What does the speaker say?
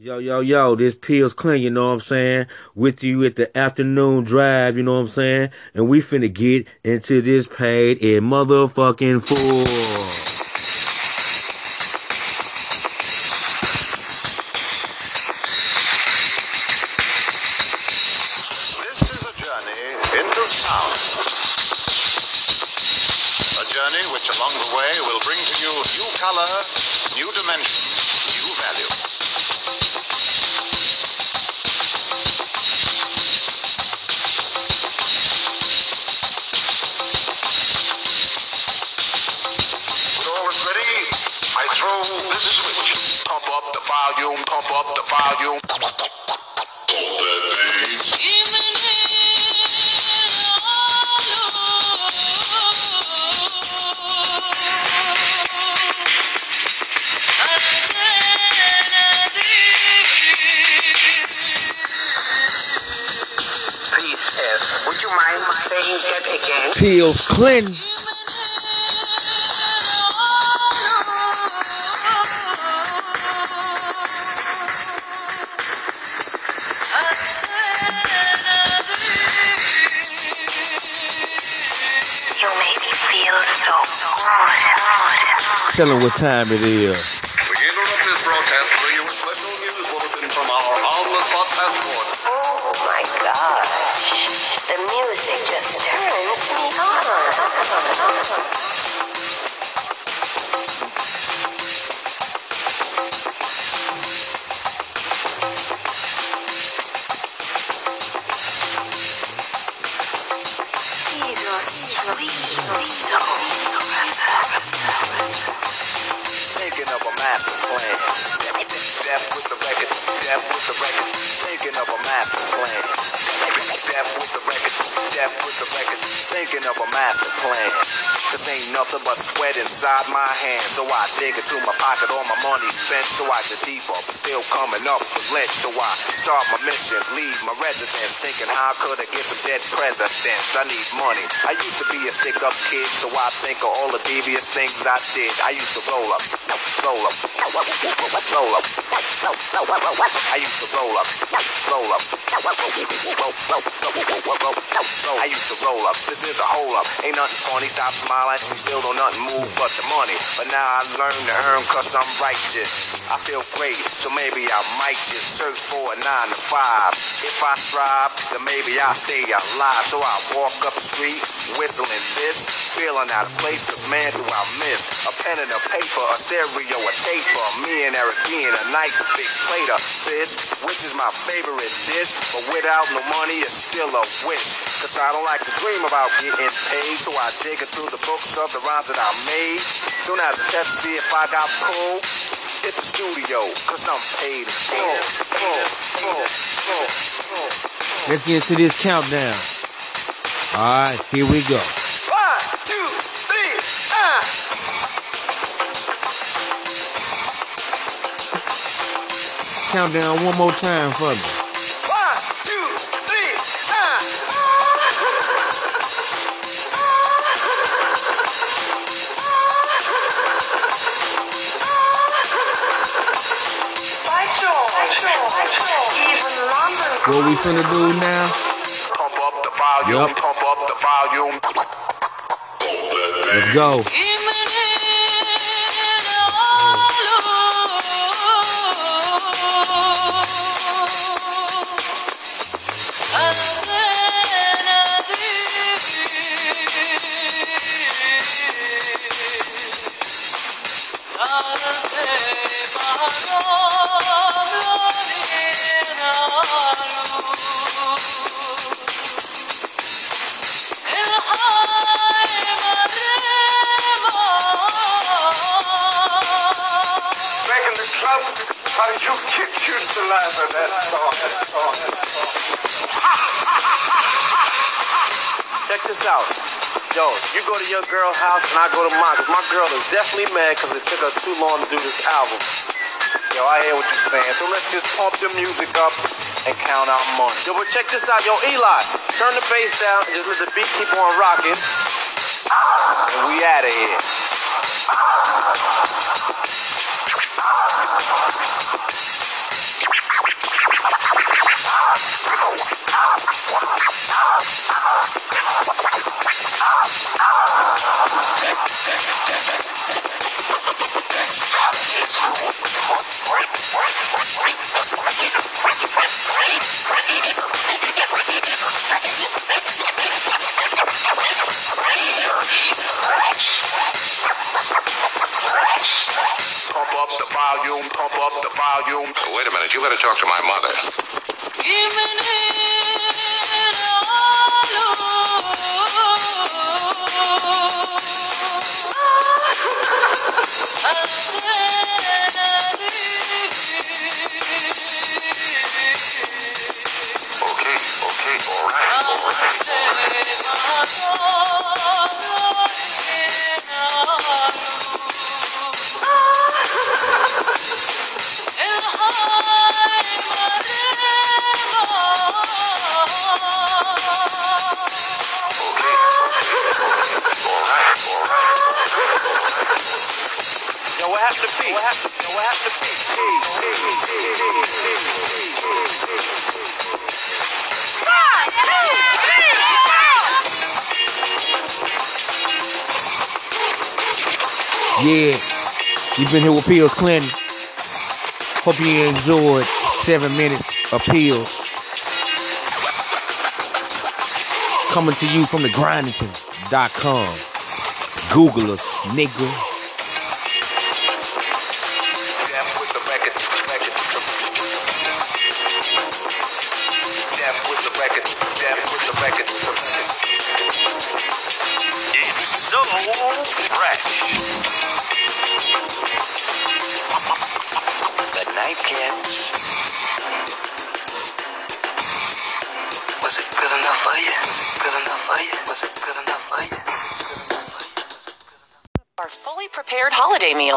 Yo, this Peels Clinton, you know what I'm saying, with you at the afternoon drive, you know what I'm saying, and we finna get into this paid in motherfucking full. Peels Clinton. Tell them what time it is. We interrupt this broadcast for you with special news bulletin from our Outlet podcast Passport. Oh my gosh. The music just turns me on. Inside my hand, so I dig into my pocket, all my money spent, so I get deeper, but still coming up with lint, so I start my mission, leave my residence, thinking how could I get some dead presidents. I need money, I used to be a stick up kid, so I think of all the devious things I did. I used to roll up, this is a hole up, ain't nothing funny, stop smiling, still don't nothing move but the money, but now I learn to earn cause I'm righteous. I feel great, so maybe I might just search for a 9 to 5. If I strive, then maybe I'll stay alive. So I walk up the street, whistling this, feeling out of place, cause man do I miss. A pen and a paper, a stereo, a taper, me and Eric being a nice big plate of fish, which is my favorite dish, but without no money it's still a wish, cause I don't like to dream about getting paid, so I dig into the books of the rhymes that I made. Soon as a test to see if I got cool, hit the studio, cause I'm paid in full. Let's get into this countdown. Alright, here we go. 1, 2, 3, ah! Countdown one more time for me. 1, 2, 3, ah! What we finna do now? Pump up the volume, yep. Pump up the volume. Let's go. Check this out. Yo, you go to your girl's house and I go to mine, cause my girl is definitely mad cause it took us too long to do this album. Yo, I hear what you're saying, so let's just pump the music up and count our money. Yo, but check this out. Yo, Eli, turn the bass down and just let the beat keep on rocking. And we out of here. volume. Oh, wait a minute, you better talk to my mother. Even in yeah, you've been here with Peels Clinton. Hope you enjoyed 7 minutes of Peels. Coming to you from thegrindington.com. Google us, nigga. Death with the record. Death with the record. Death with the record. It's so fresh. Our fully prepared holiday meal.